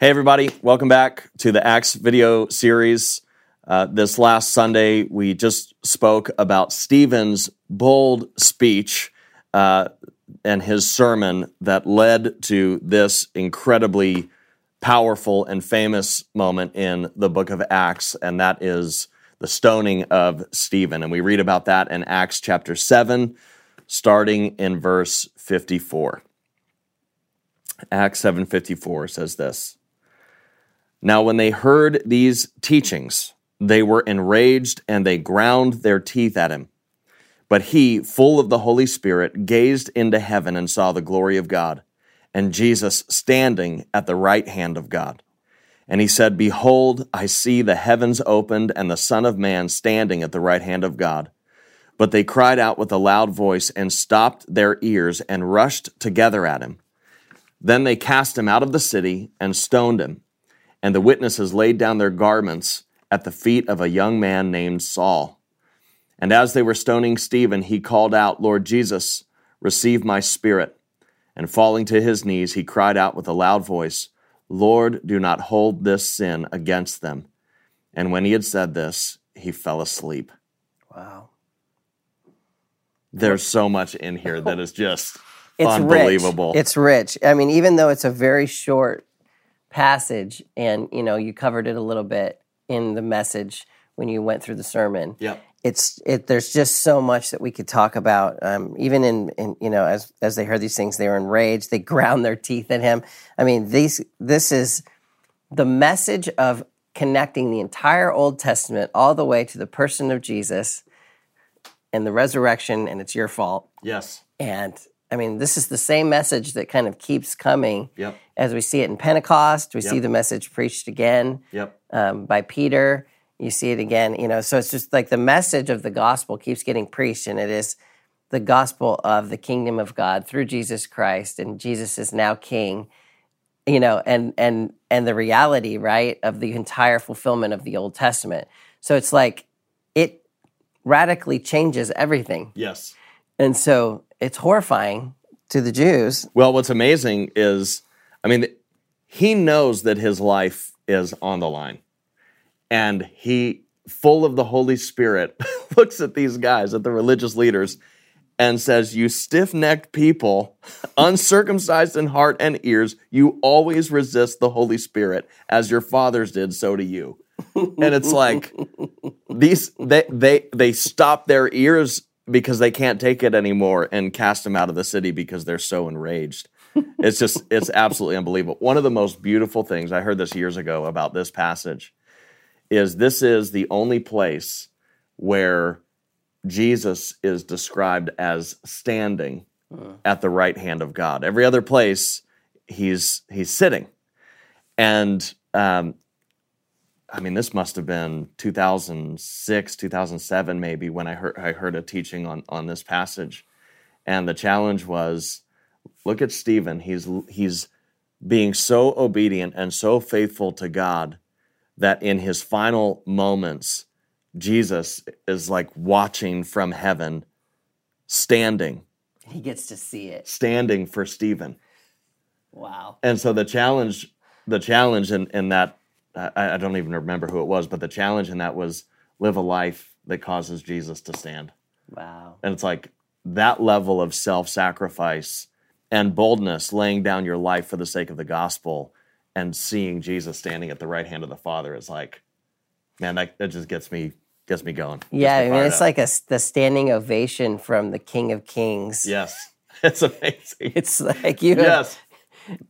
Hey everybody, welcome back to the Acts video series. This last Sunday, we just spoke about Stephen's bold speech and his sermon that led to this incredibly powerful and famous moment in the book of Acts, and that is the stoning of Stephen. And we read about that in Acts chapter 7, starting in verse 54. Acts 7:54 says this. Now when they heard these teachings, they were enraged and they ground their teeth at him. But he, full of the Holy Spirit, gazed into heaven and saw the glory of God, and Jesus standing at the right hand of God. And he said, Behold, I see the heavens opened and the Son of Man standing at the right hand of God. But they cried out with a loud voice and stopped their ears and rushed together at him. Then they cast him out of the city and stoned him. And the witnesses laid down their garments at the feet of a young man named Saul. And as they were stoning Stephen, he called out, Lord Jesus, receive my spirit. And falling to his knees, he cried out with a loud voice, Lord, do not hold this sin against them. And when he had said this, he fell asleep. Wow. There's so much in here that is just unbelievable. It's rich. I mean, even though it's a very short passage, and you covered it a little bit in the message when you went through the sermon. Yeah, there's just so much that we could talk about. Even as they heard these things, they were enraged. They ground their teeth at him. I mean, this is the message of connecting the entire Old Testament all the way to the person of Jesus and the resurrection. And it's your fault. Yes, and I mean, this is the same message that kind of keeps coming. Yep. As we see it in Pentecost, we see the message preached again by Peter. You see it again, so it's just like the message of the gospel keeps getting preached, and it is the gospel of the kingdom of God through Jesus Christ, and Jesus is now king, and the reality, right, of the entire fulfillment of the Old Testament. So it's like it radically changes everything. Yes. And so it's horrifying to the Jews. Well, what's amazing is, he knows that his life is on the line. And he, full of the Holy Spirit, looks at these guys, at the religious leaders, and says, you stiff-necked people, uncircumcised in heart and ears, you always resist the Holy Spirit, as your fathers did, so do you. And it's like, they stop their ears because they can't take it anymore and cast them out of the city because they're so enraged. It's absolutely unbelievable. One of the most beautiful things, I heard this years ago about this passage, is this is the only place where Jesus is described as standing at the right hand of God. Every other place, he's sitting. And this must have been 2006, 2007 maybe when I heard a teaching on this passage. And the challenge was, look at Stephen. He's being so obedient and so faithful to God that in his final moments, Jesus is like watching from heaven, standing. He gets to see it. Standing for Stephen. Wow. And so the challenge in that, I don't even remember who it was, but the challenge in that was live a life that causes Jesus to stand. Wow. And it's like that level of self-sacrifice and boldness, laying down your life for the sake of the gospel and seeing Jesus standing at the right hand of the Father is like, man, that just gets me going. Yeah, it's up. Like the standing ovation from the King of Kings. Yes, it's amazing. It's like you. Yes.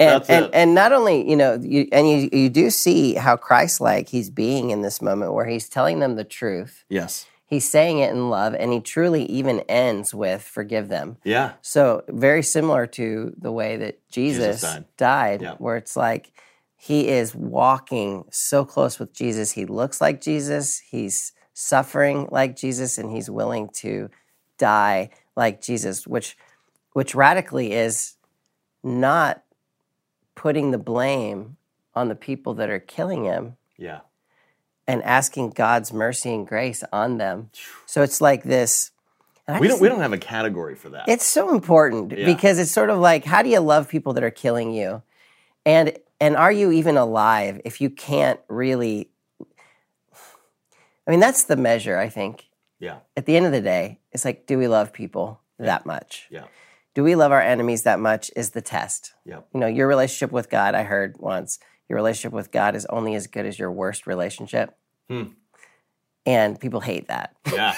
And not only, you do see how Christ-like he's being in this moment where he's telling them the truth. Yes. He's saying it in love, and he truly even ends with, forgive them. Yeah. So very similar to the way that Jesus died where it's like he is walking so close with Jesus. He looks like Jesus. He's suffering like Jesus, and he's willing to die like Jesus, which radically is not putting the blame on the people that are killing him, and asking God's mercy and grace on them. So it's like this. We don't have a category for that. It's so important because it's sort of like, how do you love people that are killing you? And And are you even alive if you can't really... I mean, that's the measure, I think. Yeah. At the end of the day, it's like, do we love people that much? Yeah. Do we love our enemies that much is the test. Yeah. You know, your relationship with God, I heard once, your relationship with God is only as good as your worst relationship. Hmm. And people hate that. Yeah.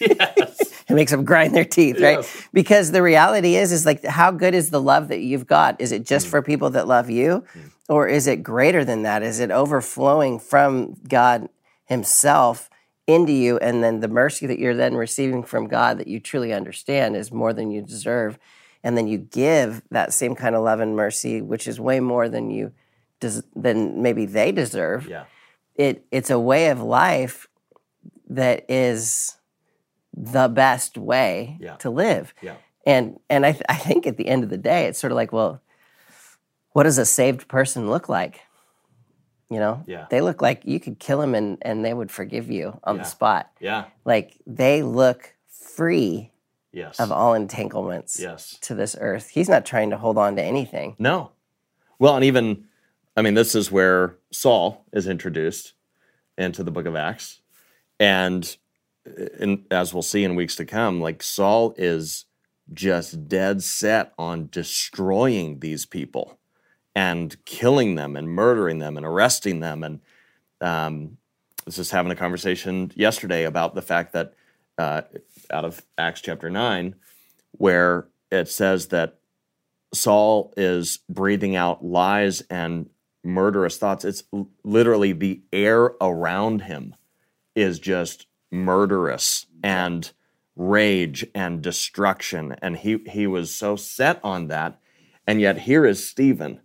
Yes. It makes them grind their teeth, right? Yes. Because the reality is like, how good is the love that you've got? Is it just for people that love you? Mm. Or is it greater than that? Is it overflowing from God himself into you? And then the mercy that you're then receiving from God that you truly understand is more than you deserve. And then you give that same kind of love and mercy, which is way more than you than maybe they deserve. Yeah. It's a way of life that is... the best way to live. Yeah. And I think at the end of the day, it's sort of like, well, what does a saved person look like? You know? Yeah. They look like you could kill them and they would forgive you on the spot. Yeah. Like, they look free of all entanglements to this earth. He's not trying to hold on to anything. No. Well, and even, I mean, this is where Saul is introduced into the book of Acts. And as we'll see in weeks to come, like, Saul is just dead set on destroying these people and killing them and murdering them and arresting them. And I was just having a conversation yesterday about the fact that out of Acts chapter 9, where it says that Saul is breathing out lies and murderous thoughts. It's literally the air around him is just murderous and rage and destruction, and he was so set on that. And yet here is Stephen.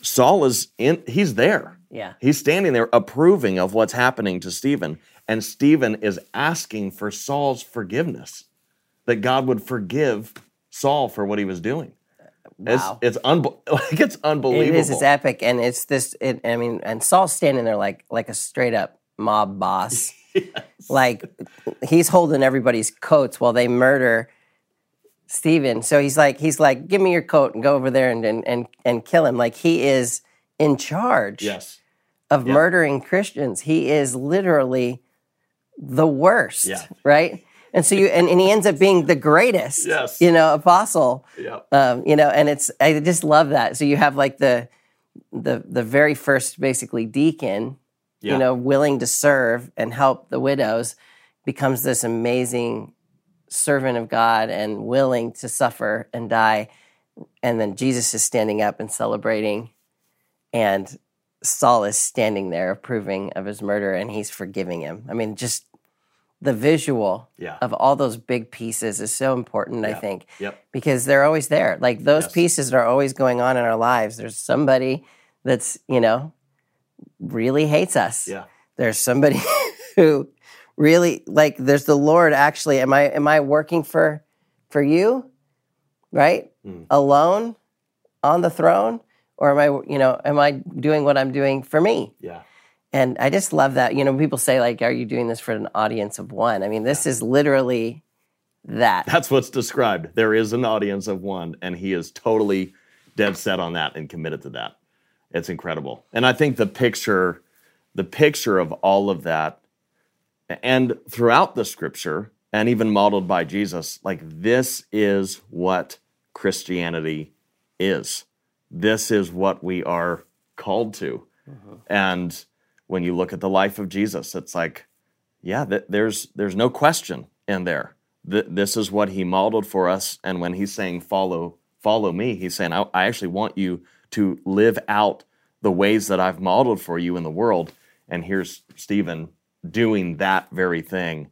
Saul is he's there. Yeah. He's standing there approving of what's happening to Stephen, and Stephen is asking for Saul's forgiveness, that God would forgive Saul for what he was doing. Wow. It's unbelievable. It is. It's epic. And it's this, and Saul's standing there like a straight up mob boss. Yes. Like, he's holding everybody's coats while they murder Stephen. So he's like, give me your coat and go over there and kill him. Like, he is in charge of murdering Christians. He is literally the worst, right? And so and he ends up being the greatest, apostle, and I just love that. So you have like the very first basically deacon, willing to serve and help the widows, becomes this amazing servant of God and willing to suffer and die. And then Jesus is standing up and celebrating, and Saul is standing there approving of his murder, and he's forgiving him. I mean, just the visual of all those big pieces is so important, I think, because they're always there. Like, those pieces are always going on in our lives. There's somebody that's, really hates us. Yeah. There's somebody who really, like, there's the Lord actually. Am I working for you? Right? Mm. Alone on the throne? Or am I doing what I'm doing for me? Yeah. And I just love that. People say, like, are you doing this for an audience of one? I mean, this is literally that. That's what's described. There is an audience of one, and he is totally dead set on that and committed to that. It's incredible. And I think the picture of all of that, and throughout the scripture, and even modeled by Jesus, like, this is what Christianity is. This is what we are called to. Mm-hmm. And when you look at the life of Jesus, it's like, there's no question in there. This is what he modeled for us. And when he's saying, follow me, he's saying, I actually want you to live out the ways that I've modeled for you in the world. And here's Stephen doing that very thing.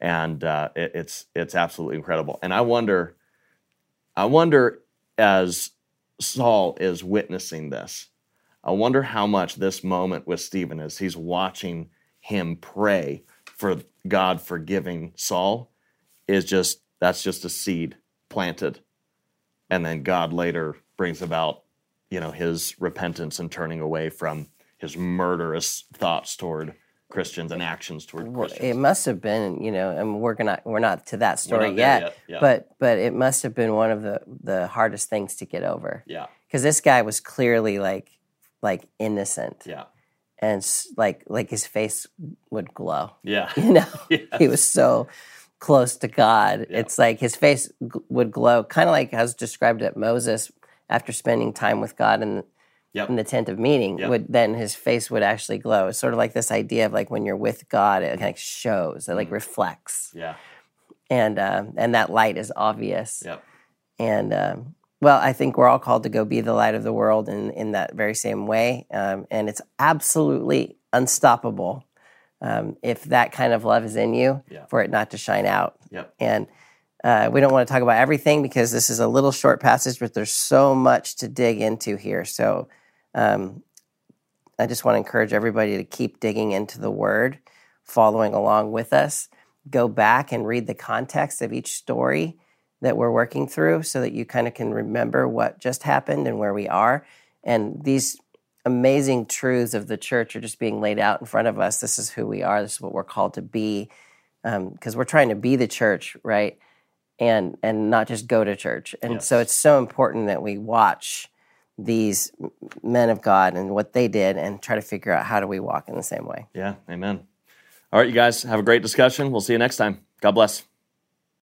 And it's absolutely incredible. And I wonder as Saul is witnessing this, I wonder how much this moment with Stephen is. He's watching him pray for God forgiving Saul. That's just a seed planted. And then God later brings about his repentance and turning away from his murderous thoughts toward Christians and actions toward Christians. It must have been, and we're not to that story yet. Yeah. But it must have been one of the hardest things to get over. Yeah. Because this guy was clearly like like innocent. Yeah. And like his face would glow. Yeah. You know, yes. He was so close to God. Yeah. It's like his face would glow, kind of like how it's described at Moses after spending time with God in in the tent of meeting, would then his face would actually glow. It's sort of like this idea of like when you're with God, it kind of shows, it like reflects. Yeah. And that light is obvious. Yep. And well, I think we're all called to go be the light of the world in that very same way. And it's absolutely unstoppable if that kind of love is in you for it not to shine out. Yep. And we don't want to talk about everything because this is a little short passage, but there's so much to dig into here. So I just want to encourage everybody to keep digging into the Word, following along with us. Go back and read the context of each story that we're working through so that you kind of can remember what just happened and where we are. And these amazing truths of the church are just being laid out in front of us. This is who we are. This is what we're called to be, because we're trying to be the church, right? And not just go to church. And so it's so important that we watch these men of God and what they did and try to figure out how do we walk in the same way. Yeah, amen. All right, you guys, have a great discussion. We'll see you next time. God bless.